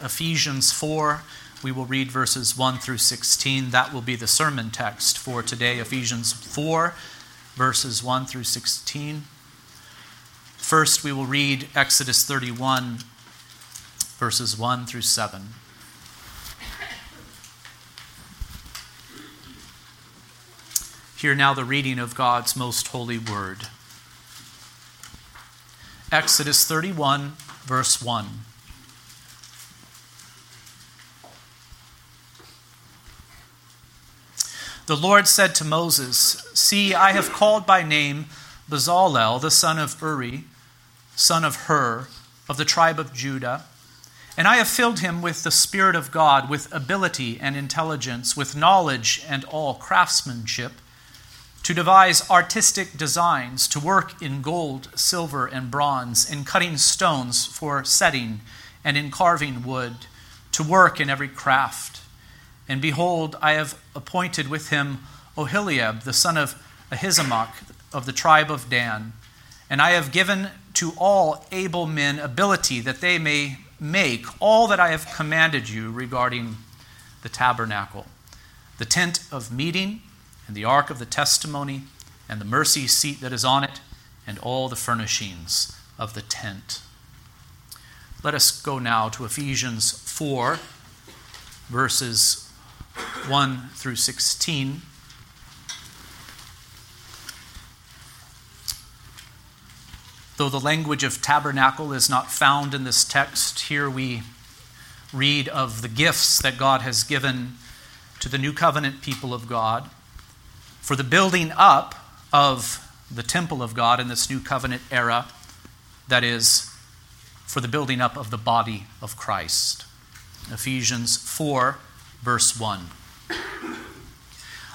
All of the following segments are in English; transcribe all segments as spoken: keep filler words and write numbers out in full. Ephesians four, we will read verses one through sixteen. That will be the sermon text for today, Ephesians four, verses one through sixteen. First, we will read Exodus thirty-one, verses one through seven. Hear now the reading of God's most holy word. Exodus thirty-one, verse one. The Lord said to Moses, "See, I have called by name Bezalel, the son of Uri, son of Hur, of the tribe of Judah, and I have filled him with the Spirit of God, with ability and intelligence, with knowledge and all craftsmanship, to devise artistic designs, to work in gold, silver, and bronze, in cutting stones for setting, and in carving wood, to work in every craft. And behold, I have appointed with him Ohiliab, the son of Ahizamach, of the tribe of Dan. And I have given to all able men ability that they may make all that I have commanded you regarding the tabernacle, the tent of meeting, and the ark of the testimony, and the mercy seat that is on it, and all the furnishings of the tent." Let us go now to Ephesians four, verses one through sixteen. Though the language of tabernacle is not found in this text, here we read of the gifts that God has given to the new covenant people of God for the building up of the temple of God in this new covenant era, that is, for the building up of the body of Christ. Ephesians four, verse one.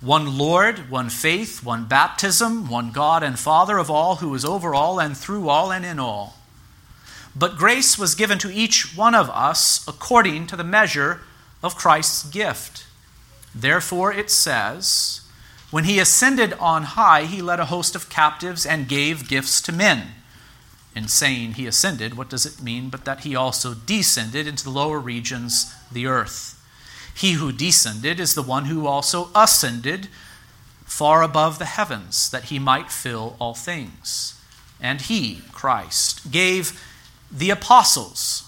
one Lord, one faith, one baptism, one God and Father of all, who is over all and through all and in all. But grace was given to each one of us according to the measure of Christ's gift. Therefore it says, 'When he ascended on high, he led a host of captives and gave gifts to men.' In saying he ascended, what does it mean but that he also descended into the lower regions, the earth? He who descended is the one who also ascended far above the heavens, that he might fill all things. And he, Christ, gave the apostles,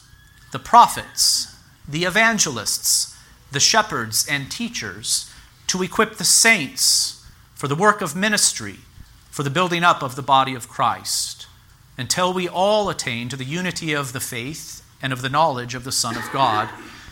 the prophets, the evangelists, the shepherds and teachers, to equip the saints for the work of ministry, for the building up of the body of Christ, until we all attain to the unity of the faith and of the knowledge of the Son of God,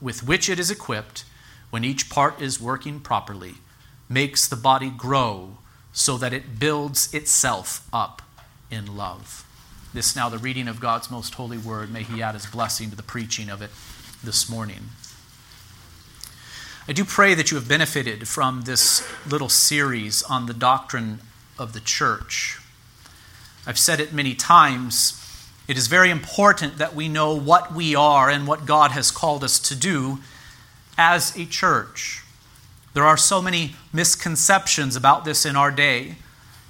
with which it is equipped, when each part is working properly, makes the body grow so that it builds itself up in love." This is now the reading of God's most holy word. May he add his blessing to the preaching of it this morning. I do pray that you have benefited from this little series on the doctrine of the church. I've said it many times. It is very important that we know what we are and what God has called us to do as a church. There are so many misconceptions about this in our day,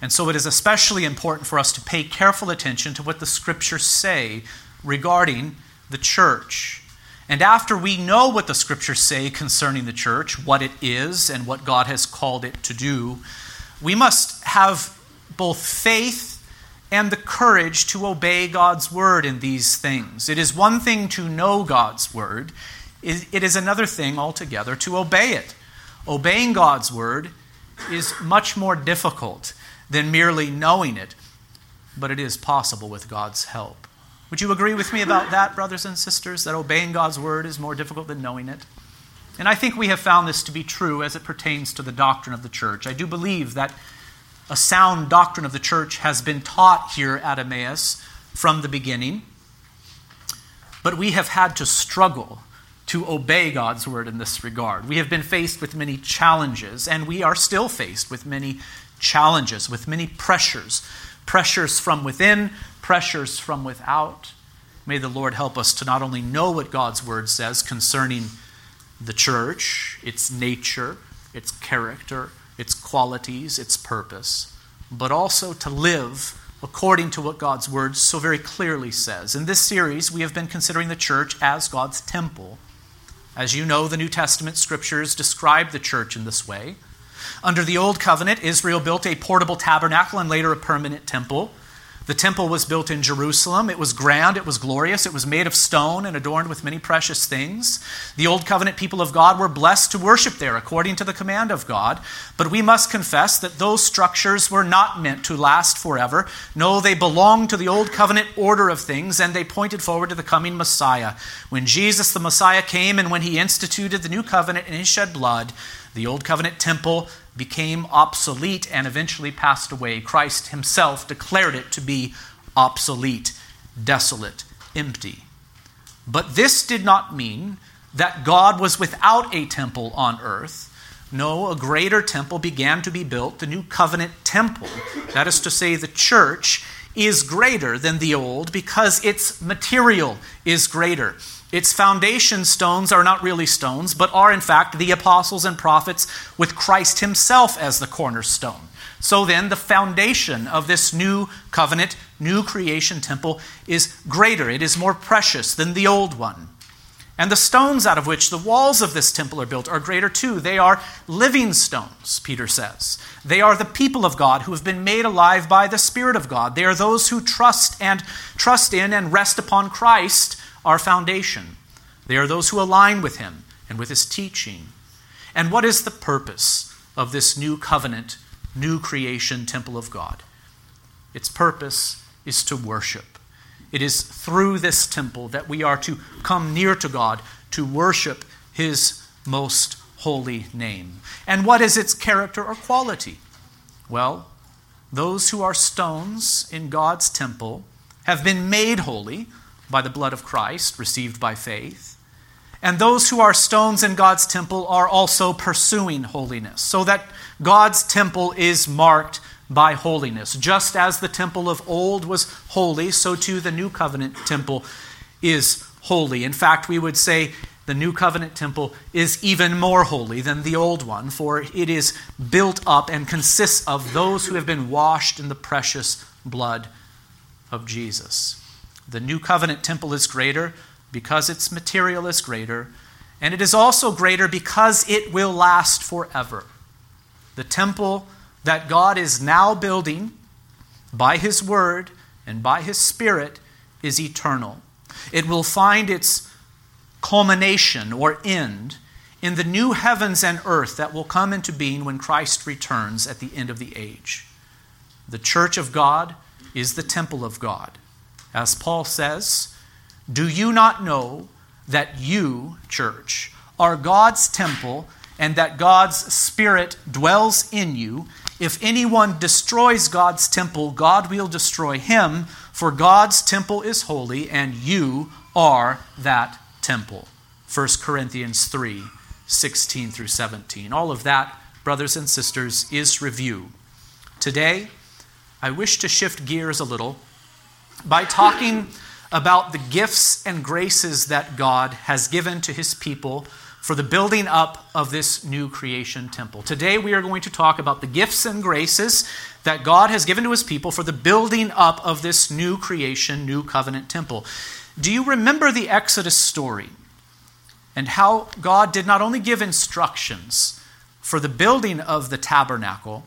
and so it is especially important for us to pay careful attention to what the Scriptures say regarding the church. And after we know what the Scriptures say concerning the church, what it is and what God has called it to do, we must have both faith and the courage to obey God's word in these things. It is one thing to know God's word. It is another thing altogether to obey it. Obeying God's word is much more difficult than merely knowing it, but it is possible with God's help. Would you agree with me about that, brothers and sisters, that obeying God's word is more difficult than knowing it? And I think we have found this to be true as it pertains to the doctrine of the church. I do believe that a sound doctrine of the church has been taught here at Emmaus from the beginning, but we have had to struggle to obey God's word in this regard. We have been faced with many challenges, and we are still faced with many challenges, with many pressures, pressures from within, pressures from without. May the Lord help us to not only know what God's word says concerning the church, its nature, its character, its qualities, its purpose, but also to live according to what God's word so very clearly says. In this series, we have been considering the church as God's temple. As you know, the New Testament scriptures describe the church in this way. Under the Old Covenant, Israel built a portable tabernacle and later a permanent temple. The temple was built in Jerusalem. It was grand, it was glorious, it was made of stone and adorned with many precious things. The Old Covenant people of God were blessed to worship there according to the command of God. But we must confess that those structures were not meant to last forever. No, they belonged to the Old Covenant order of things, and they pointed forward to the coming Messiah. When Jesus the Messiah came and when he instituted the New Covenant in his shed blood, the Old Covenant temple became obsolete and eventually passed away. Christ himself declared it to be obsolete, desolate, empty. But this did not mean that God was without a temple on earth. No, a greater temple began to be built, the New Covenant temple. That is to say, the church is greater than the old because its material is greater. Its foundation stones are not really stones, but are in fact the apostles and prophets with Christ himself as the cornerstone. So then the foundation of this new covenant, new creation temple is greater. It is more precious than the old one. And the stones out of which the walls of this temple are built are greater too. They are living stones, Peter says. They are the people of God who have been made alive by the Spirit of God. They are those who trust and trust in and rest upon Christ, our foundation. They are those who align with him and with his teaching. And what is the purpose of this new covenant, new creation temple of God? Its purpose is to worship. It is through this temple that we are to come near to God, to worship his most holy name. And what is its character or quality? Well, those who are stones in God's temple have been made holy by the blood of Christ, received by faith. And those who are stones in God's temple are also pursuing holiness, so that God's temple is marked by holiness. Just as the temple of old was holy, so too the New Covenant temple is holy. In fact, we would say the New Covenant temple is even more holy than the old one, for it is built up and consists of those who have been washed in the precious blood of Jesus. The New Covenant temple is greater because its material is greater, and it is also greater because it will last forever. The temple that God is now building by his word and by his Spirit is eternal. It will find its culmination or end in the new heavens and earth that will come into being when Christ returns at the end of the age. The church of God is the temple of God. As Paul says, do you not know that you, church, are God's temple and that God's Spirit dwells in you? If anyone destroys God's temple, God will destroy him, for God's temple is holy and you are that temple. First Corinthians three, sixteen through seventeen. All of that, brothers and sisters, is review. Today, I wish to shift gears a little by talking about the gifts and graces that God has given to his people for the building up of this new creation temple. Today we are going to talk about the gifts and graces that God has given to his people for the building up of this new creation, new covenant temple. Do you remember the Exodus story and how God did not only give instructions for the building of the tabernacle,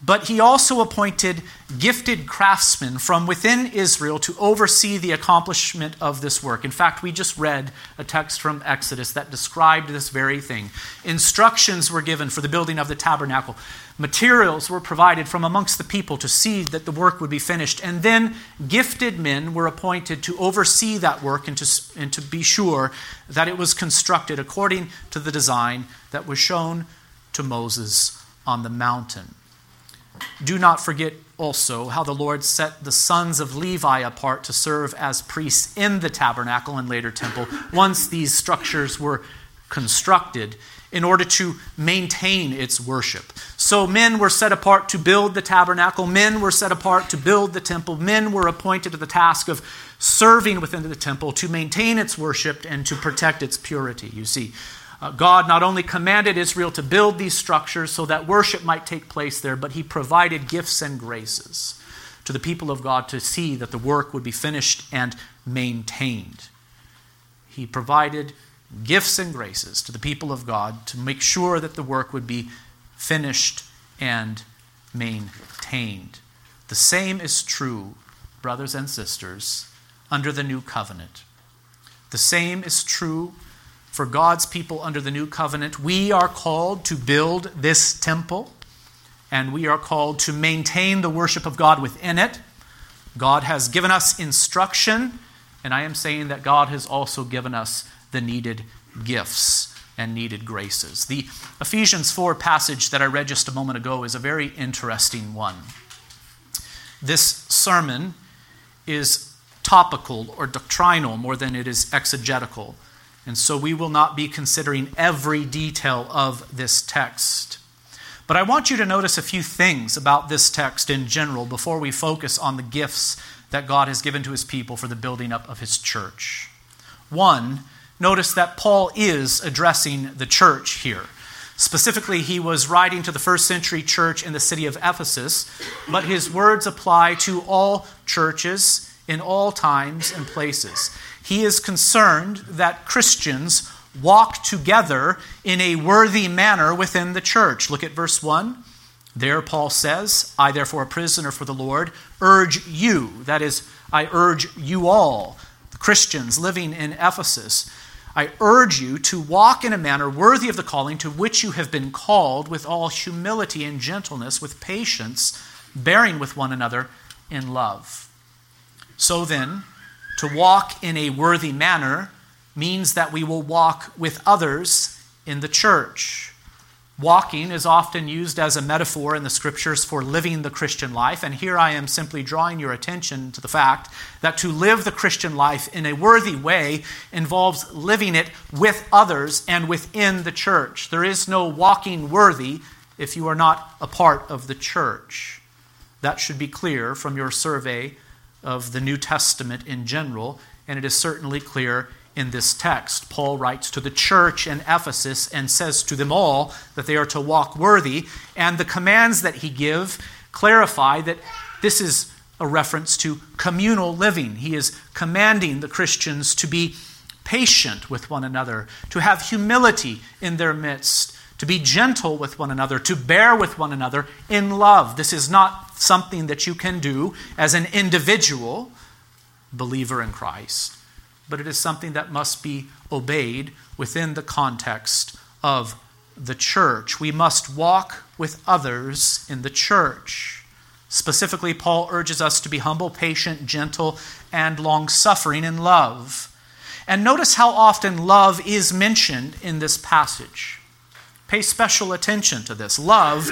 But he also appointed gifted craftsmen from within Israel to oversee the accomplishment of this work. In fact, we just read a text from Exodus that described this very thing. Instructions were given for the building of the tabernacle. Materials were provided from amongst the people to see that the work would be finished. And then gifted men were appointed to oversee that work and to, and to be sure that it was constructed according to the design that was shown to Moses on the mountain. Do not forget also how the Lord set the sons of Levi apart to serve as priests in the tabernacle and later temple once these structures were constructed in order to maintain its worship. So men were set apart to build the tabernacle, men were set apart to build the temple, men were appointed to the task of serving within the temple to maintain its worship and to protect its purity. You see, Uh, God not only commanded Israel to build these structures so that worship might take place there, but he provided gifts and graces to the people of God to see that the work would be finished and maintained. He provided gifts and graces to the people of God to make sure that the work would be finished and maintained. The same is true, brothers and sisters, under the new covenant. The same is true for God's people under the new covenant. We are called to build this temple, and we are called to maintain the worship of God within it. God has given us instruction, and I am saying that God has also given us the needed gifts and needed graces. The Ephesians four passage that I read just a moment ago is a very interesting one. This sermon is topical or doctrinal more than it is exegetical. And so we will not be considering every detail of this text. But I want you to notice a few things about this text in general before we focus on the gifts that God has given to his people for the building up of his church. One, notice that Paul is addressing the church here. Specifically, he was writing to the first century church in the city of Ephesus, but his words apply to all churches in all times and places. He is concerned that Christians walk together in a worthy manner within the church. Look at verse one. There Paul says, "I therefore, a prisoner for the Lord, urge you," that is, I urge you all, the Christians living in Ephesus, "I urge you to walk in a manner worthy of the calling to which you have been called, with all humility and gentleness, with patience, bearing with one another in love." So then, to walk in a worthy manner means that we will walk with others in the church. Walking is often used as a metaphor in the scriptures for living the Christian life, and here I am simply drawing your attention to the fact that to live the Christian life in a worthy way involves living it with others and within the church. There is no walking worthy if you are not a part of the church. That should be clear from your survey of the New Testament in general, and it is certainly clear in this text. Paul writes to the church in Ephesus and says to them all that they are to walk worthy, and the commands that he gives clarify that this is a reference to communal living. He is commanding the Christians to be patient with one another, to have humility in their midst, to be gentle with one another, to bear with one another in love. This is not something that you can do as an individual believer in Christ, but it is something that must be obeyed within the context of the church. We must walk with others in the church. Specifically, Paul urges us to be humble, patient, gentle, and long-suffering in love. And notice how often love is mentioned in this passage. Pay special attention to this. Love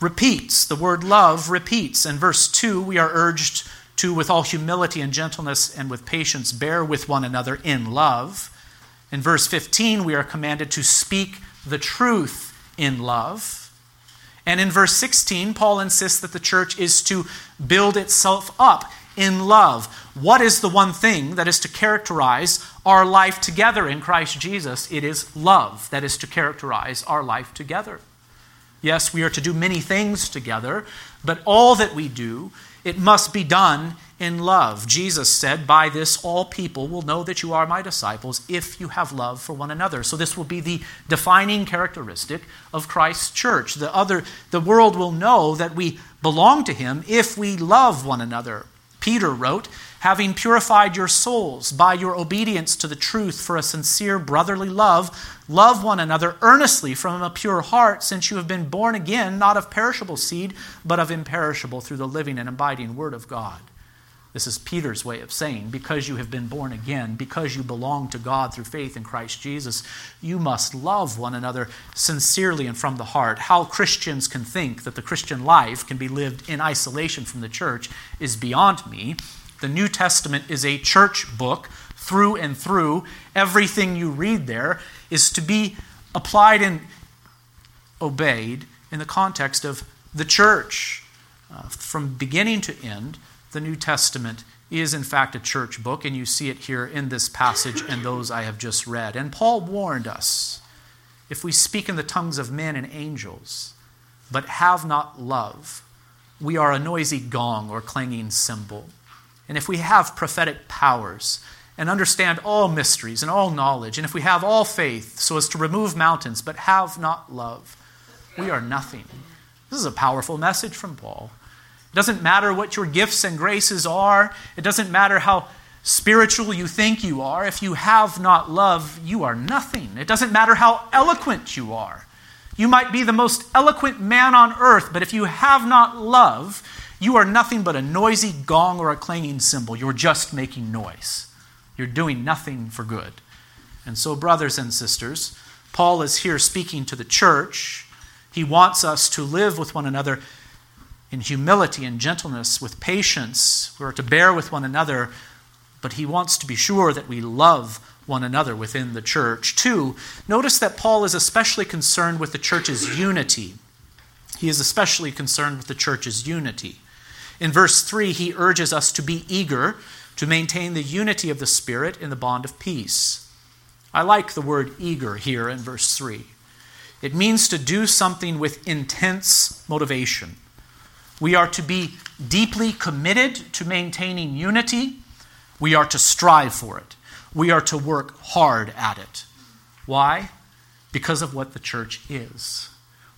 repeats. The word love repeats. In verse two, we are urged to, with all humility and gentleness and with patience, bear with one another in love. In verse fifteen, we are commanded to speak the truth in love. And in verse sixteen, Paul insists that the church is to build itself up in love. What is the one thing that is to characterize our life together in Christ Jesus? It is love that is to characterize our life together. Yes, we are to do many things together, but all that we do It must be done in love. Jesus said, by this all people will know that you are my disciples if you have love for one another. So this will be the defining characteristic of Christ's church. The other, the world will know that we belong to him if we love one another. Peter wrote, having purified your souls by your obedience to the truth for a sincere brotherly love, love one another earnestly from a pure heart, since you have been born again, not of perishable seed, but of imperishable, through the living and abiding word of God. This is Peter's way of saying, because you have been born again, because you belong to God through faith in Christ Jesus, you must love one another sincerely and from the heart. How Christians can think that the Christian life can be lived in isolation from the church is beyond me. The New Testament is a church book through and through. Everything you read there is to be applied and obeyed in the context of the church. Uh, from beginning to end, the New Testament is, in fact, a church book, and you see it here in this passage and those I have just read. And Paul warned us, if we speak in the tongues of men and angels, but have not love, we are a noisy gong or clanging cymbal. And if we have prophetic powers and understand all mysteries and all knowledge, and if we have all faith so as to remove mountains, but have not love, we are nothing. This is a powerful message from Paul. It doesn't matter what your gifts and graces are. It doesn't matter how spiritual you think you are. If you have not love, you are nothing. It doesn't matter how eloquent you are. You might be the most eloquent man on earth, but if you have not love, you are nothing but a noisy gong or a clanging cymbal. You're just making noise. You're doing nothing for good. And so, brothers and sisters, Paul is here speaking to the church. He wants us to live with one another in humility and gentleness, with patience. We are to bear with one another, but he wants to be sure that we love one another within the church. Two, notice that Paul is especially concerned with the church's unity. He is especially concerned with the church's unity. In verse three, he urges us to be eager to maintain the unity of the Spirit in the bond of peace. I like the word eager here in verse three. It means to do something with intense motivation. We are to be deeply committed to maintaining unity. We are to strive for it. We are to work hard at it. Why? Because of what the church is.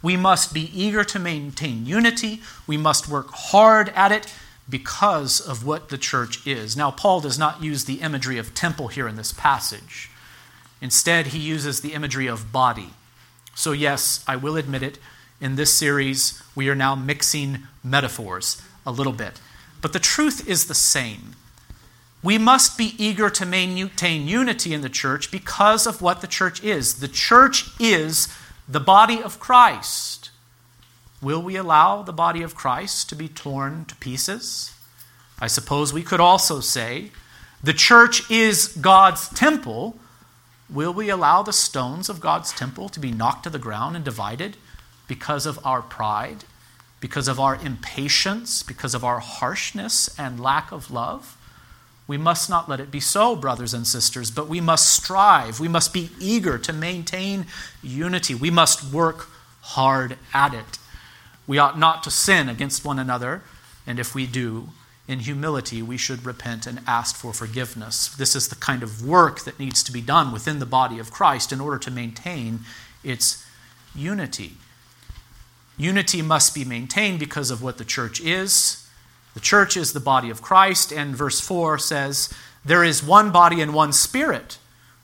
We must be eager to maintain unity. We must work hard at it because of what the church is. Now, Paul does not use the imagery of temple here in this passage. Instead, he uses the imagery of body. So yes, I will admit it, in this series, we are now mixing metaphors a little bit. But the truth is the same. We must be eager to maintain unity in the church because of what the church is. The church is the body of Christ. Will we allow the body of Christ to be torn to pieces? I suppose we could also say, the church is God's temple. Will we allow the stones of God's temple to be knocked to the ground and divided? Because of our pride, because of our impatience, because of our harshness and lack of love? We must not let it be so, brothers and sisters, but we must strive. We must be eager to maintain unity. We must work hard at it. We ought not to sin against one another, and if we do, in humility, we should repent and ask for forgiveness. This is the kind of work that needs to be done within the body of Christ in order to maintain its unity. Unity must be maintained because of what the church is. The church is the body of Christ, and verse four says, there is one body and one Spirit,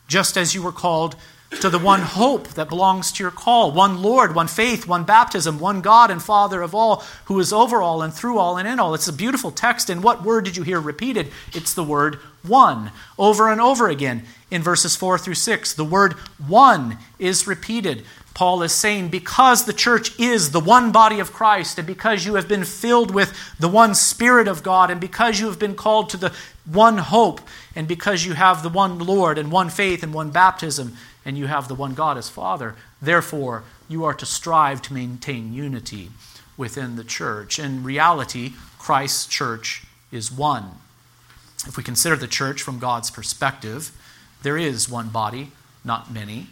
just as you were called to the one hope that belongs to your call, one Lord, one faith, one baptism, one God and Father of all, who is over all and through all and in all. It's a beautiful text, and what word did you hear repeated? It's the word one, over and over again in verses four through six. The word one is repeated. Paul is saying, because the church is the one body of Christ, and because you have been filled with the one Spirit of God, and because you have been called to the one hope, and because you have the one Lord and one faith and one baptism, and you have the one God as Father, therefore you are to strive to maintain unity within the church. In reality, Christ's church is one. If we consider the church from God's perspective, there is one body, not many.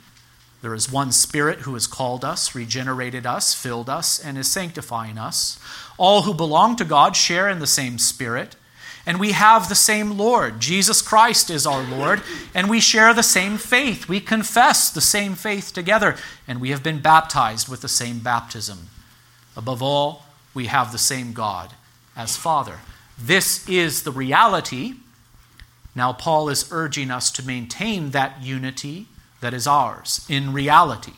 There is one Spirit who has called us, regenerated us, filled us, and is sanctifying us. All who belong to God share in the same Spirit, and we have the same Lord. Jesus Christ is our Lord, and we share the same faith. We confess the same faith together, and we have been baptized with the same baptism. Above all, we have the same God as Father. This is the reality. Now Paul is urging us to maintain that unity that is ours in reality.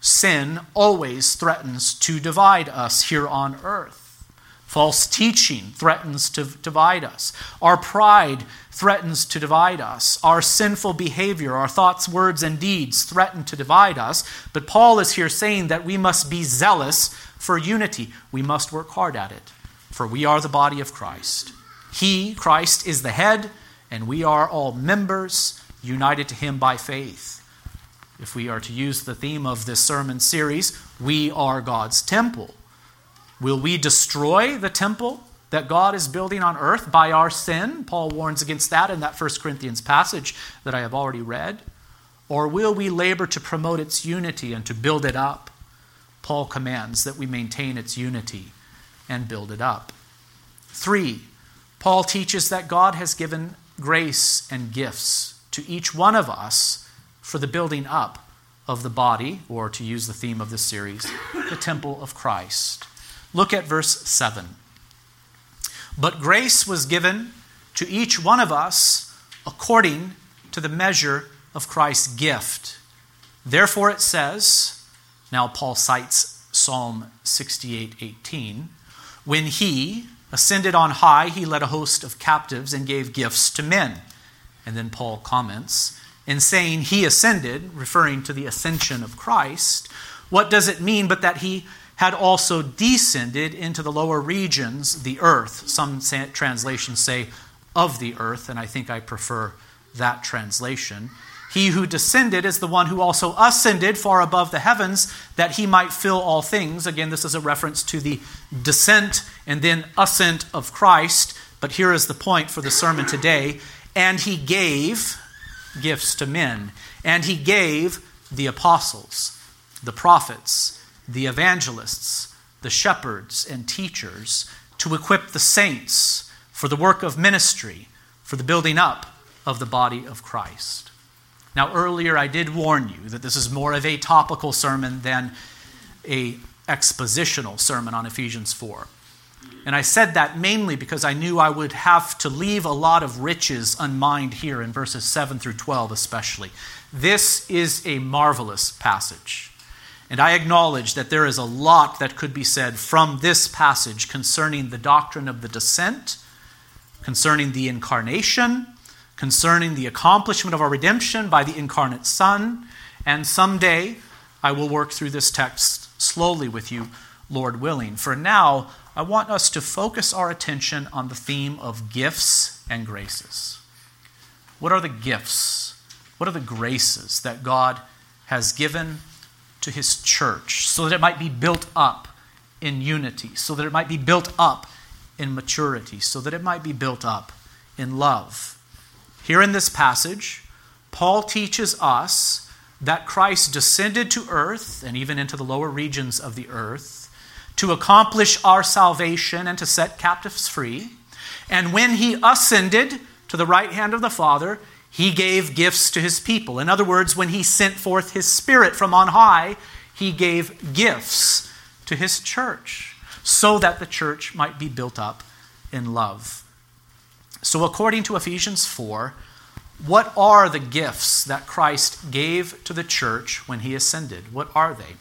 Sin always threatens to divide us here on earth. False teaching threatens to divide us. Our pride threatens to divide us. Our sinful behavior, our thoughts, words, and deeds threaten to divide us. But Paul is here saying that we must be zealous for unity. We must work hard at it, for we are the body of Christ. He, Christ, is the head, and we are all members, united to him by faith. If we are to use the theme of this sermon series, we are God's temple. Will we destroy the temple that God is building on earth by our sin? Paul warns against that in that First Corinthians passage that I have already read. Or will we labor to promote its unity and to build it up? Paul commands that we maintain its unity and build it up. Three, Paul teaches that God has given grace and gifts to each one of us for the building up of the body, or to use the theme of this series, the temple of Christ. Look at verse seven. But grace was given to each one of us according to the measure of Christ's gift. Therefore it says, now Paul cites Psalm sixty-eight eighteen, when he ascended on high, he led a host of captives and gave gifts to men. And then Paul comments, in saying he ascended, referring to the ascension of Christ, what does it mean but that he had also descended into the lower regions, the earth? Some translations say of the earth, and I think I prefer that translation. He who descended is the one who also ascended far above the heavens, that he might fill all things. Again, this is a reference to the descent and then ascent of Christ. But here is the point for the sermon today. And he gave gifts to men. And he gave the apostles, the prophets, the evangelists, the shepherds and teachers to equip the saints for the work of ministry, for the building up of the body of Christ. Now, earlier I did warn you that this is more of a topical sermon than a expositional sermon on Ephesians four. And I said that mainly because I knew I would have to leave a lot of riches unmined here in verses seven through twelve especially. This is a marvelous passage. And I acknowledge that there is a lot that could be said from this passage concerning the doctrine of the descent, concerning the incarnation, concerning the accomplishment of our redemption by the incarnate Son. And someday I will work through this text slowly with you, Lord willing. For now, I want us to focus our attention on the theme of gifts and graces. What are the gifts? What are the graces that God has given to his church so that it might be built up in unity, so that it might be built up in maturity, so that it might be built up in love? Here in this passage, Paul teaches us that Christ descended to earth and even into the lower regions of the earth to accomplish our salvation and to set captives free. And when he ascended to the right hand of the Father, he gave gifts to his people. In other words, when he sent forth his Spirit from on high, he gave gifts to his church so that the church might be built up in love. So according to Ephesians four, what are the gifts that Christ gave to the church when he ascended? What are they?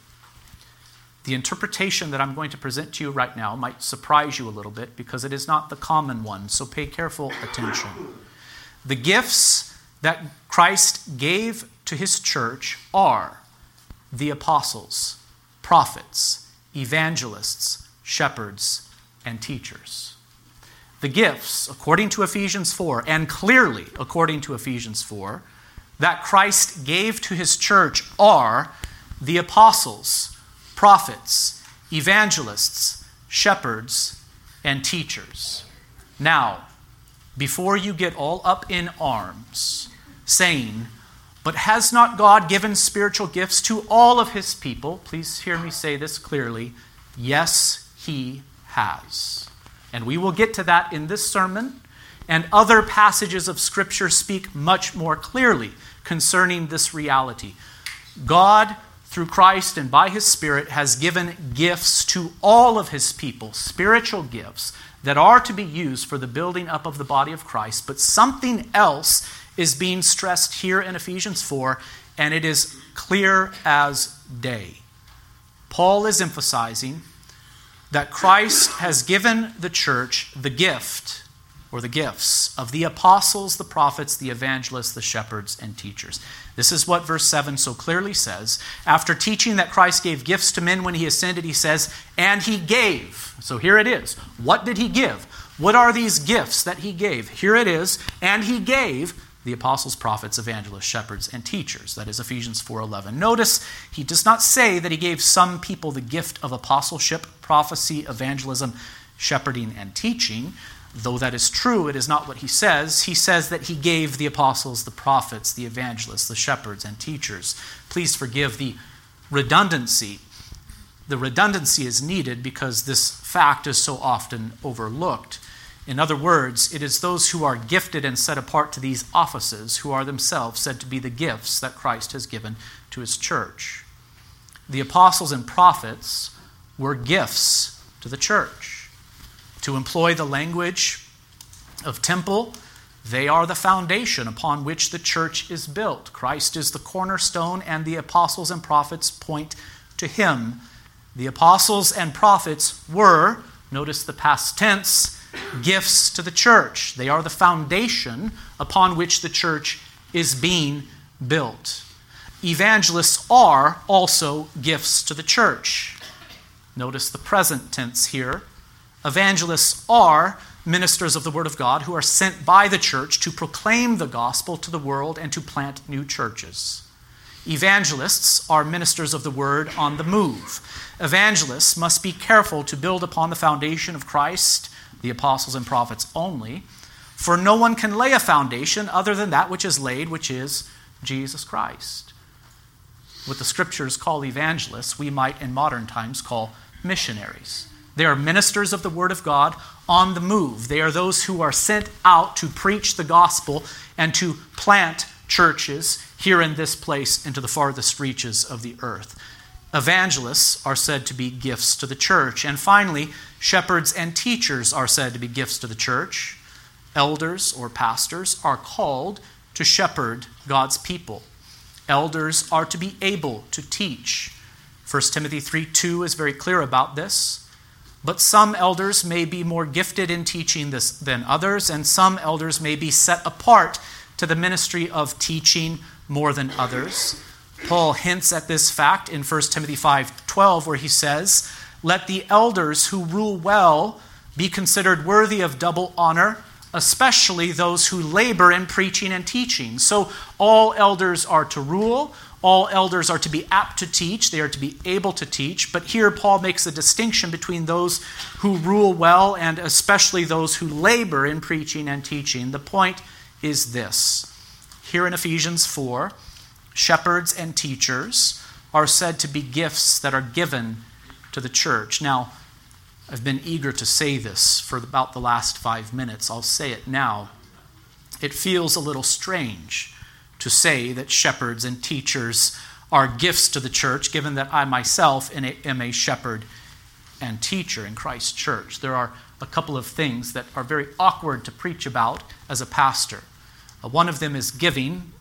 The interpretation that I'm going to present to you right now might surprise you a little bit because it is not the common one, so pay careful attention. The gifts that Christ gave to his church are the apostles, prophets, evangelists, shepherds, and teachers. The gifts, according to Ephesians four, and clearly according to Ephesians four, that Christ gave to his church are the apostles, prophets, evangelists, shepherds, and teachers. Now, before you get all up in arms, saying, But has not God given spiritual gifts to all of his people? Please hear me say this clearly. Yes, he has. And we will get to that in this sermon. And other passages of Scripture speak much more clearly concerning this reality. God, through Christ and by his Spirit, has given gifts to all of his people, spiritual gifts that are to be used for the building up of the body of Christ. But something else is being stressed here in Ephesians four, and it is clear as day. Paul is emphasizing that Christ has given the church the gift or the gifts of the apostles, the prophets, the evangelists, the shepherds, and teachers. This is what verse seven so clearly says. After teaching that Christ gave gifts to men when he ascended, he says, and he gave. So here it is. What did he give? What are these gifts that he gave? Here it is. And he gave the apostles, prophets, evangelists, shepherds, and teachers. That is Ephesians four eleven. Notice he does not say that he gave some people the gift of apostleship, prophecy, evangelism, shepherding, and teaching. Though that is true, it is not what he says. He says that he gave the apostles, the prophets, the evangelists, the shepherds, and teachers. Please forgive the redundancy. The redundancy is needed because this fact is so often overlooked. In other words, it is those who are gifted and set apart to these offices who are themselves said to be the gifts that Christ has given to his church. The apostles and prophets were gifts to the church. To employ the language of temple, they are the foundation upon which the church is built. Christ is the cornerstone, and the apostles and prophets point to him. The apostles and prophets were, notice the past tense, gifts to the church. They are the foundation upon which the church is being built. Evangelists are also gifts to the church. Notice the present tense here. Evangelists are ministers of the Word of God who are sent by the church to proclaim the gospel to the world and to plant new churches. Evangelists are ministers of the Word on the move. Evangelists must be careful to build upon the foundation of Christ, the apostles and prophets only, for no one can lay a foundation other than that which is laid, which is Jesus Christ. What the Scriptures call evangelists, we might in modern times call missionaries. They are ministers of the Word of God on the move. They are those who are sent out to preach the gospel and to plant churches here in this place into the farthest reaches of the earth. Evangelists are said to be gifts to the church. And finally, shepherds and teachers are said to be gifts to the church. Elders or pastors are called to shepherd God's people. Elders are to be able to teach. First Timothy three two is very clear about this. But some elders may be more gifted in teaching this than others, and some elders may be set apart to the ministry of teaching more than others. Paul hints at this fact in First Timothy five twelve, where he says, "Let the elders who rule well be considered worthy of double honor, especially those who labor in preaching and teaching." So all elders are to rule. All elders are to be apt to teach. They are to be able to teach. But here Paul makes a distinction between those who rule well and especially those who labor in preaching and teaching. The point is this. Here in Ephesians four, shepherds and teachers are said to be gifts that are given to the church. Now, I've been eager to say this for about the last five minutes. I'll say it now. It feels a little strange to say that shepherds and teachers are gifts to the church, given that I myself am a shepherd and teacher in Christ's church. There are a couple of things that are very awkward to preach about as a pastor. One of them is giving.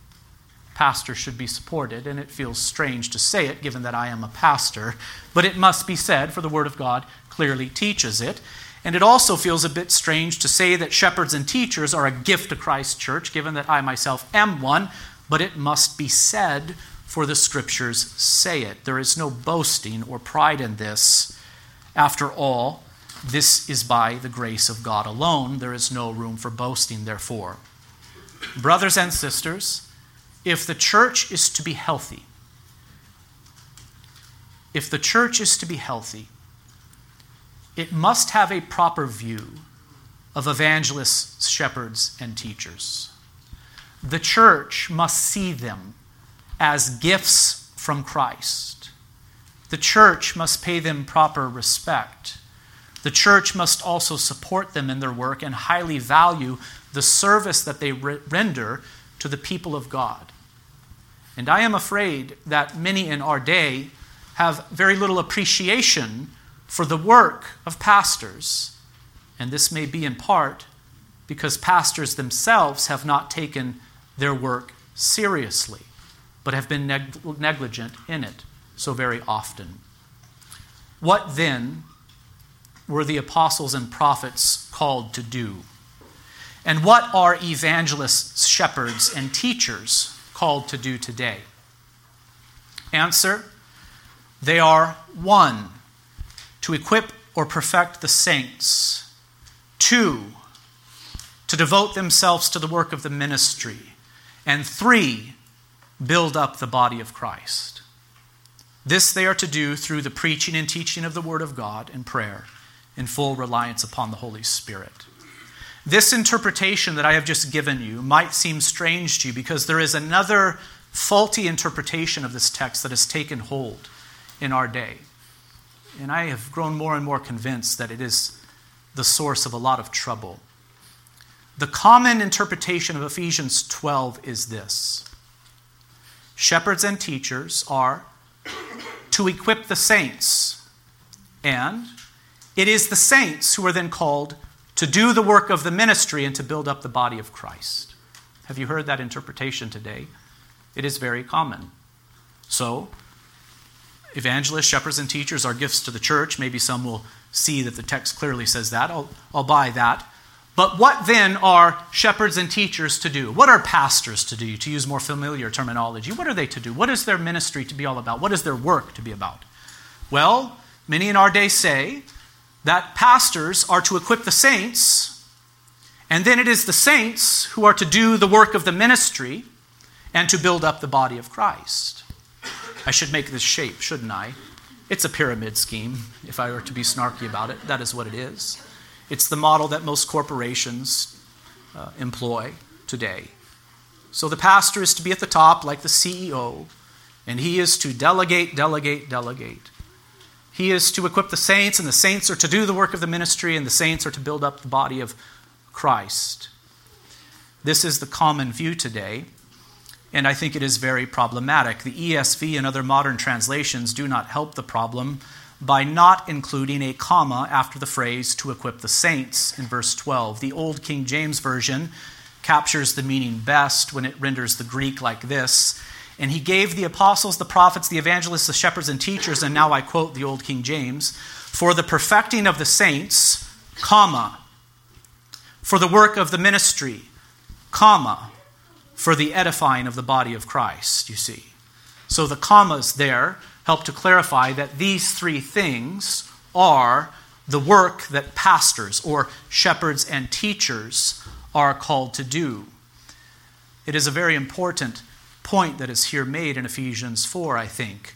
Pastors should be supported, and it feels strange to say it, given that I am a pastor. But it must be said, for the Word of God clearly teaches it. And it also feels a bit strange to say that shepherds and teachers are a gift to Christ's church, given that I myself am one, but it must be said, for the Scriptures say it. There is no boasting or pride in this. After all, this is by the grace of God alone. There is no room for boasting, therefore. Brothers and sisters, if the church is to be healthy, if the church is to be healthy, it must have a proper view of evangelists, shepherds, and teachers. The church must see them as gifts from Christ. The church must pay them proper respect. The church must also support them in their work and highly value the service that they re- render to the people of God. And I am afraid that many in our day have very little appreciation for the work of pastors. And this may be in part because pastors themselves have not taken their work seriously, but have been neg- negligent in it so very often. What then were the apostles and prophets called to do? And what are evangelists, shepherds, and teachers called to do today? Answer, they are one, to equip or perfect the saints. Two, to devote themselves to the work of the ministry. And three, build up the body of Christ. This they are to do through the preaching and teaching of the Word of God and prayer in full reliance upon the Holy Spirit. This interpretation that I have just given you might seem strange to you because there is another faulty interpretation of this text that has taken hold in our day. And I have grown more and more convinced that it is the source of a lot of trouble. The common interpretation of Ephesians twelve is this: shepherds and teachers are to equip the saints, and it is the saints who are then called to do the work of the ministry and to build up the body of Christ. Have you heard that interpretation today? It is very common. So, evangelists, shepherds, and teachers are gifts to the church. Maybe some will see that the text clearly says that. I'll, I'll buy that. But what then are shepherds and teachers to do? What are pastors to do, to use more familiar terminology? What are they to do? What is their ministry to be all about? What is their work to be about? Well, many in our day say that pastors are to equip the saints, and then it is the saints who are to do the work of the ministry and to build up the body of Christ. I should make this shape, shouldn't I? It's a pyramid scheme, if I were to be snarky about it. That is what it is. It's the model that most corporations uh, employ today. So the pastor is to be at the top, like the C E O, and he is to delegate, delegate, delegate. He is to equip the saints, and the saints are to do the work of the ministry, and the saints are to build up the body of Christ. This is the common view today, and I think it is very problematic. The E S V and other modern translations do not help the problem by not including a comma after the phrase to equip the saints in verse twelve. The old King James Version captures the meaning best when it renders the Greek like this: and he gave the apostles, the prophets, the evangelists, the shepherds, and teachers, and now I quote the old King James, for the perfecting of the saints, comma, for the work of the ministry, comma, for the edifying of the body of Christ, you see. So the commas there help to clarify that these three things are the work that pastors or shepherds and teachers are called to do. It is a very important point that is here made in Ephesians four, I think.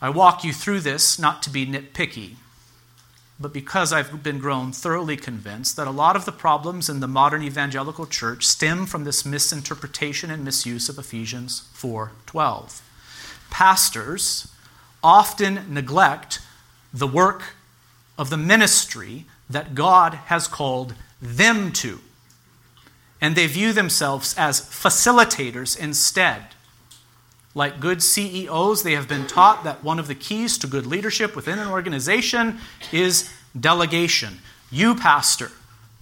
I walk you through this not to be nitpicky, but because I've been grown thoroughly convinced that a lot of the problems in the modern evangelical church stem from this misinterpretation and misuse of Ephesians four twelve. Pastors often neglect the work of the ministry that God has called them to, and they view themselves as facilitators instead. Like good C E Os, they have been taught that one of the keys to good leadership within an organization is delegation. You, pastor,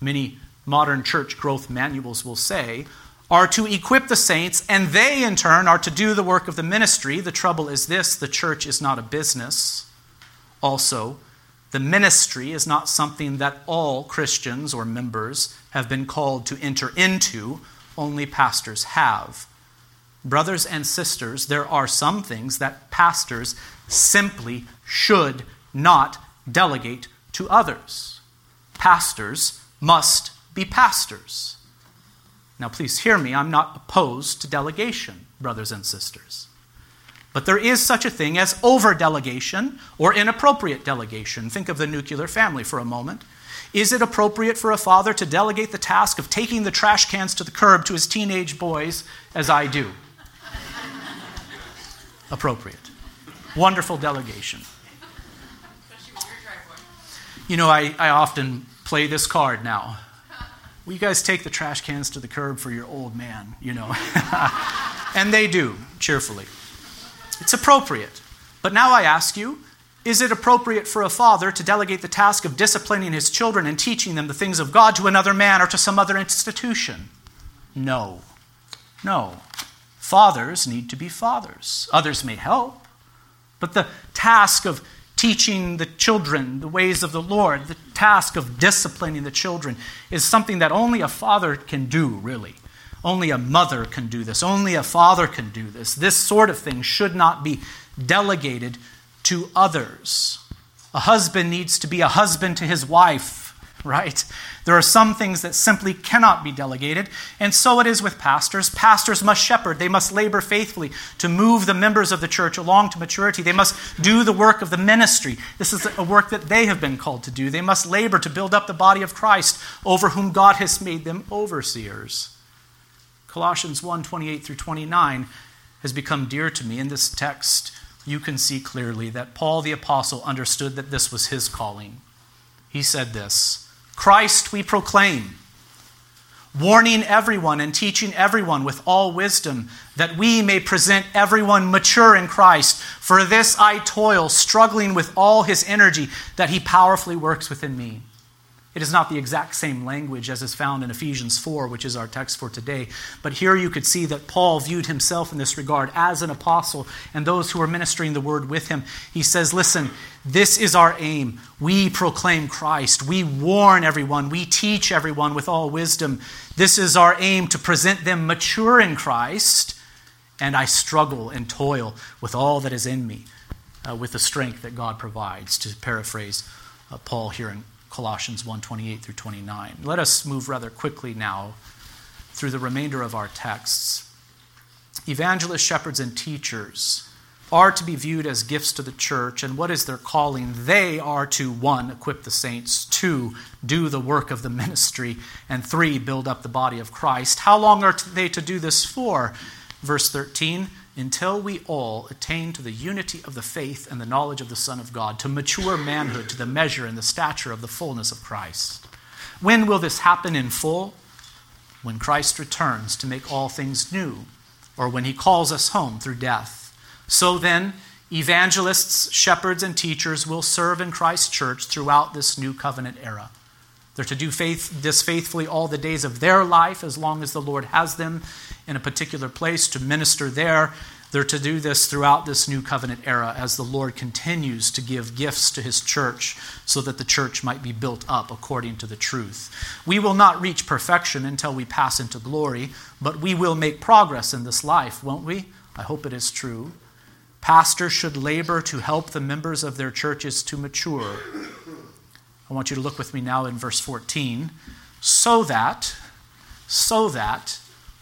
many modern church growth manuals will say, are to equip the saints, and they, in turn, are to do the work of the ministry. The trouble is this: the church is not a business. Also, the ministry is not something that all Christians or members have been called to enter into. Only pastors have. Brothers and sisters, there are some things that pastors simply should not delegate to others. Pastors must be pastors. Now, please hear me. I'm not opposed to delegation, brothers and sisters. But there is such a thing as over-delegation or inappropriate delegation. Think of the nuclear family for a moment. Is it appropriate for a father to delegate the task of taking the trash cans to the curb to his teenage boys as I do? appropriate. Wonderful delegation. You know, I, I often play this card now. Will you guys take the trash cans to the curb for your old man, you know? And they do, cheerfully. It's appropriate. But now I ask you, is it appropriate for a father to delegate the task of disciplining his children and teaching them the things of God to another man or to some other institution? No. No. Fathers need to be fathers. Others may help. But the task of teaching the children the ways of the Lord, the task of disciplining the children, is something that only a father can do, really. Only a mother can do this. Only a father can do this. This sort of thing should not be delegated to others. A husband needs to be a husband to his wife, right? There are some things that simply cannot be delegated, and so it is with pastors. Pastors must shepherd. They must labor faithfully to move the members of the church along to maturity. They must do the work of the ministry. This is a work that they have been called to do. They must labor to build up the body of Christ, over whom God has made them overseers. Colossians one, twenty-eight through twenty-nine has become dear to me. In this text, you can see clearly that Paul the Apostle understood that this was his calling. He said this, "Christ we proclaim, warning everyone and teaching everyone with all wisdom, that we may present everyone mature in Christ. For this I toil, struggling with all his energy that he powerfully works within me." It is not the exact same language as is found in Ephesians four, which is our text for today. But here you could see that Paul viewed himself in this regard as an apostle and those who were ministering the word with him. He says, listen, this is our aim. We proclaim Christ. We warn everyone. We teach everyone with all wisdom. This is our aim, to present them mature in Christ. And I struggle and toil with all that is in me, uh, with the strength that God provides, to paraphrase uh, Paul here in Colossians one, twenty-eight through twenty-nine. Let us move rather quickly now through the remainder of our texts. Evangelists, shepherds, and teachers are to be viewed as gifts to the church, and what is their calling? They are to, one, equip the saints, two, do the work of the ministry, and three, build up the body of Christ. How long are they to do this for? Verse thirteen, until we all attain to the unity of the faith and the knowledge of the Son of God, to mature manhood, to the measure and the stature of the fullness of Christ. When will this happen in full? When Christ returns to make all things new, or when he calls us home through death. So then, evangelists, shepherds, and teachers will serve in Christ's church throughout this new covenant era. They're to do faith, this faithfully all the days of their life, as long as the Lord has them in a particular place to minister there. They're to do this throughout this new covenant era as the Lord continues to give gifts to his church, so that the church might be built up according to the truth. We will not reach perfection until we pass into glory, but we will make progress in this life, won't we? I hope it is true. Pastors should labor to help the members of their churches to mature. I want you to look with me now in verse fourteen. So that, so that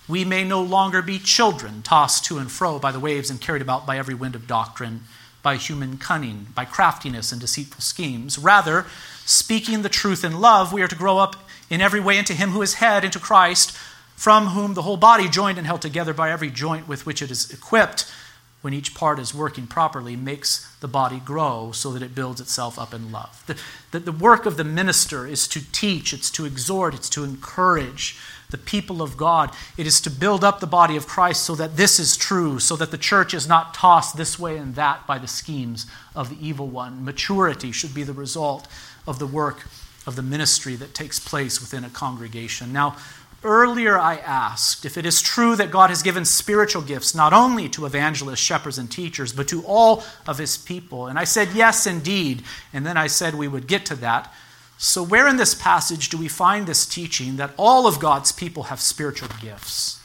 we may no longer be children, tossed to and fro by the waves and carried about by every wind of doctrine, by human cunning, by craftiness and deceitful schemes. Rather, speaking the truth in love, we are to grow up in every way into him who is head, into Christ, from whom the whole body, joined and held together by every joint with which it is equipped, when each part is working properly, makes the body grow so that it builds itself up in love. The, the, the work of the minister is to teach, it's to exhort, it's to encourage the people of God. It is to build up the body of Christ so that this is true, so that the church is not tossed this way and that by the schemes of the evil one. Maturity should be the result of the work of the ministry that takes place within a congregation. Now, earlier I asked if it is true that God has given spiritual gifts not only to evangelists, shepherds, and teachers, but to all of his people. And I said, yes, indeed. And then I said we would get to that. So where in this passage do we find this teaching that all of God's people have spiritual gifts,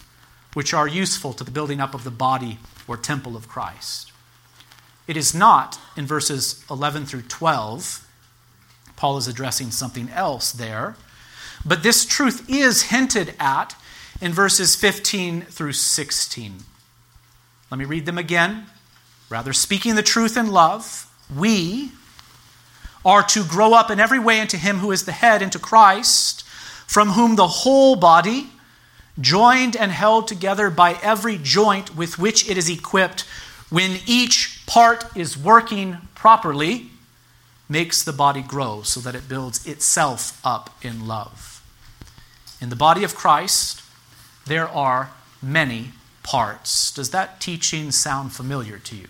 which are useful to the building up of the body or temple of Christ? It is not in verses eleven through twelve. Paul is addressing something else there. But this truth is hinted at in verses fifteen through sixteen. Let me read them again. Rather, speaking the truth in love, we are to grow up in every way into him who is the head, into Christ, from whom the whole body, joined and held together by every joint with which it is equipped, when each part is working properly, makes the body grow so that it builds itself up in love. In the body of Christ, there are many parts. Does that teaching sound familiar to you?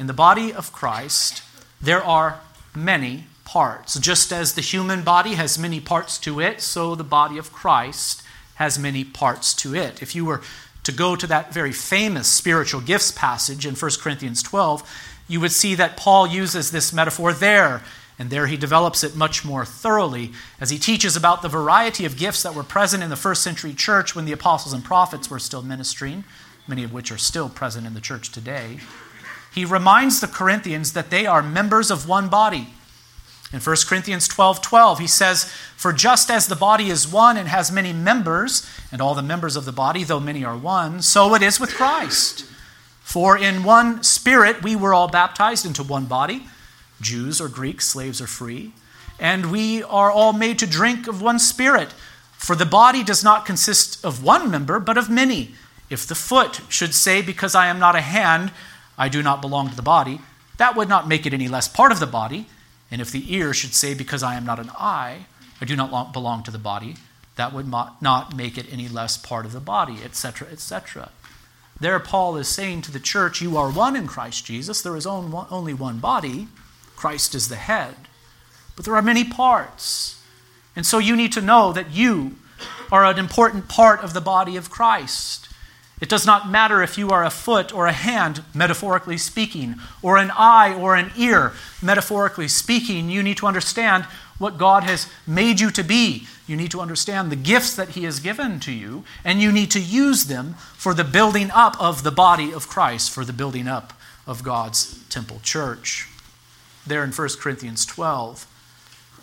In the body of Christ, there are many parts. Just as the human body has many parts to it, so the body of Christ has many parts to it. If you were to go to that very famous spiritual gifts passage in First Corinthians twelve, you would see that Paul uses this metaphor there, and there he develops it much more thoroughly as he teaches about the variety of gifts that were present in the first century church when the apostles and prophets were still ministering, many of which are still present in the church today. He reminds the Corinthians that they are members of one body. In First Corinthians twelve twelve, he says, "For just as the body is one and has many members, and all the members of the body, though many are one, so it is with Christ. For in one Spirit we were all baptized into one body, Jews or Greeks, slaves or free, and we are all made to drink of one Spirit. For the body does not consist of one member, but of many. If the foot should say, because I am not a hand, I do not belong to the body, that would not make it any less part of the body. And if the ear should say, because I am not an eye, I do not belong to the body, that would not make it any less part of the body," et cetera, et cetera. There Paul is saying to the church, you are one in Christ Jesus. There is only one body. Christ is the head. But there are many parts. And so you need to know that you are an important part of the body of Christ. It does not matter if you are a foot or a hand, metaphorically speaking, or an eye or an ear, metaphorically speaking. You need to understand what God has made you to be. You need to understand the gifts that He has given to you, and you need to use them for the building up of the body of Christ, for the building up of God's temple church. There in First Corinthians twelve,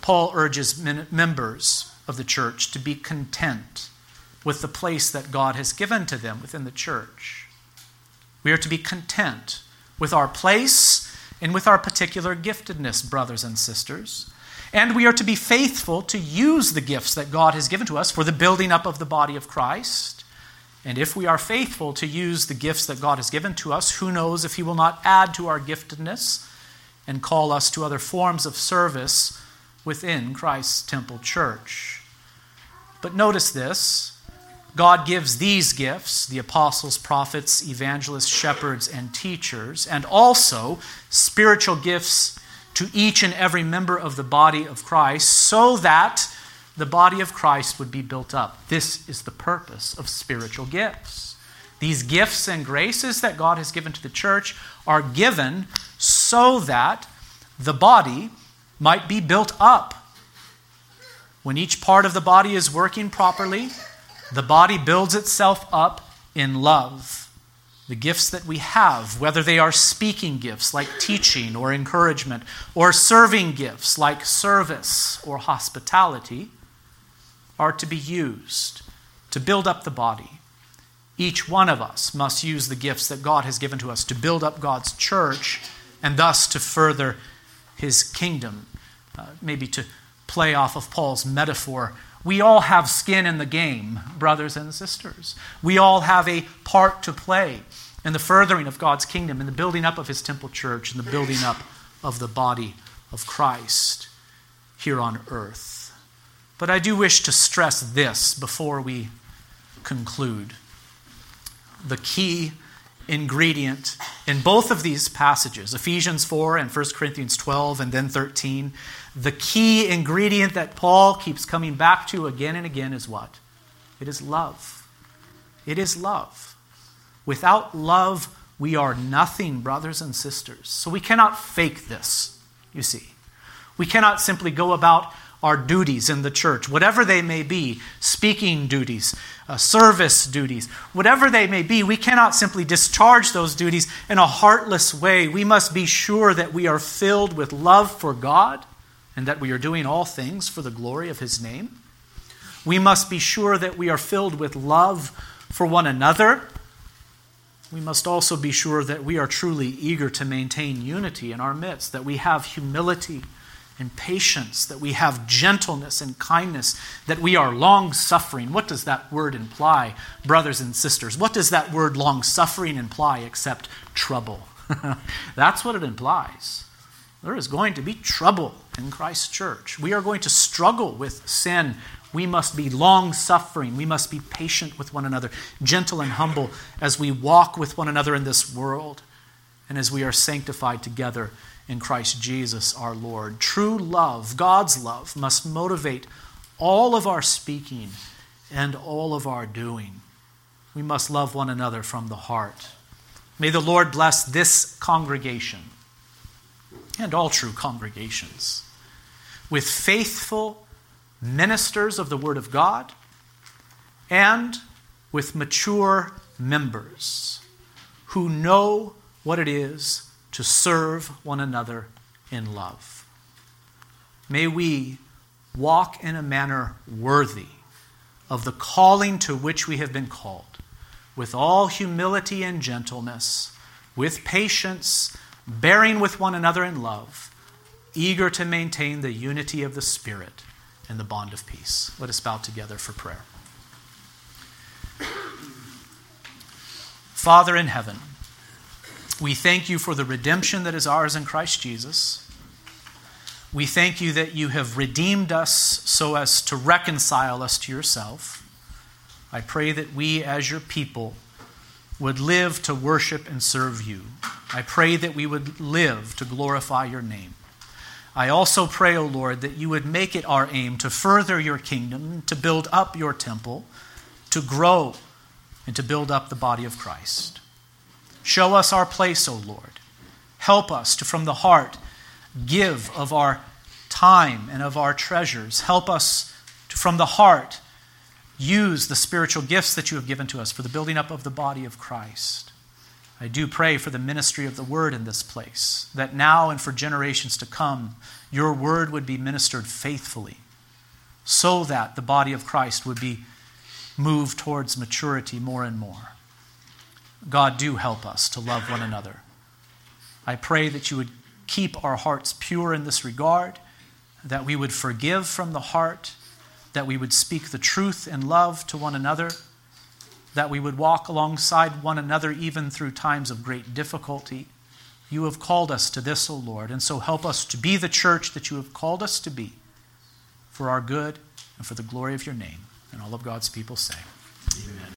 Paul urges members of the church to be content with the place that God has given to them within the church. We are to be content with our place and with our particular giftedness, brothers and sisters. And we are to be faithful to use the gifts that God has given to us for the building up of the body of Christ. And if we are faithful to use the gifts that God has given to us, who knows if He will not add to our giftedness and call us to other forms of service within Christ's temple church. But notice this. God gives these gifts, the apostles, prophets, evangelists, shepherds, and teachers, and also spiritual gifts to each and every member of the body of Christ so that the body of Christ would be built up. This is the purpose of spiritual gifts. These gifts and graces that God has given to the church are given so that the body might be built up. When each part of the body is working properly, the body builds itself up in love. The gifts that we have, whether they are speaking gifts like teaching or encouragement, or serving gifts like service or hospitality, are to be used to build up the body. Each one of us must use the gifts that God has given to us to build up God's church and thus to further His kingdom. Uh, maybe to play off of Paul's metaphor, we all have skin in the game, brothers and sisters. We all have a part to play in the furthering of God's kingdom, in the building up of His temple church, in the building up of the body of Christ here on earth. But I do wish to stress this before we conclude. The key ingredient in both of these passages, Ephesians four and First Corinthians twelve and then thirteen, the key ingredient that Paul keeps coming back to again and again is what? It is love. It is love. Without love, we are nothing, brothers and sisters. So we cannot fake this, you see. We cannot simply go about our duties in the church, whatever they may be, speaking duties, uh, service duties, whatever they may be, we cannot simply discharge those duties in a heartless way. We must be sure that we are filled with love for God and that we are doing all things for the glory of His name. We must be sure that we are filled with love for one another. We must also be sure that we are truly eager to maintain unity in our midst, that we have humility and patience, that we have gentleness and kindness, that we are long-suffering. What does that word imply, brothers and sisters? What does that word long-suffering imply except trouble? That's what it implies. There is going to be trouble in Christ's church. We are going to struggle with sin. We must be long-suffering. We must be patient with one another, gentle and humble, as we walk with one another in this world and as we are sanctified together in Christ Jesus our Lord. True love, God's love, must motivate all of our speaking and all of our doing. We must love one another from the heart. May the Lord bless this congregation and all true congregations with faithful ministers of the Word of God, and with mature members who know what it is to serve one another in love. May we walk in a manner worthy of the calling to which we have been called, with all humility and gentleness, with patience, bearing with one another in love, eager to maintain the unity of the Spirit and the bond of peace. Let us bow together for prayer. Father in heaven, we thank you for the redemption that is ours in Christ Jesus. We thank you that you have redeemed us so as to reconcile us to yourself. I pray that we, as your people, would live to worship and serve you. I pray that we would live to glorify your name. I also pray, O Lord, that you would make it our aim to further your kingdom, to build up your temple, to grow and to build up the body of Christ. Show us our place, O Lord. Help us to, from the heart, give of our time and of our treasures. Help us to, from the heart, use the spiritual gifts that you have given to us for the building up of the body of Christ. I do pray for the ministry of the word in this place, that now and for generations to come, your word would be ministered faithfully, so that the body of Christ would be moved towards maturity more and more. God, do help us to love one another. I pray that you would keep our hearts pure in this regard, that we would forgive from the heart, that we would speak the truth in love to one another, that we would walk alongside one another even through times of great difficulty. You have called us to this, O Lord, and so help us to be the church that you have called us to be, for our good and for the glory of your name. And all of God's people say, Amen.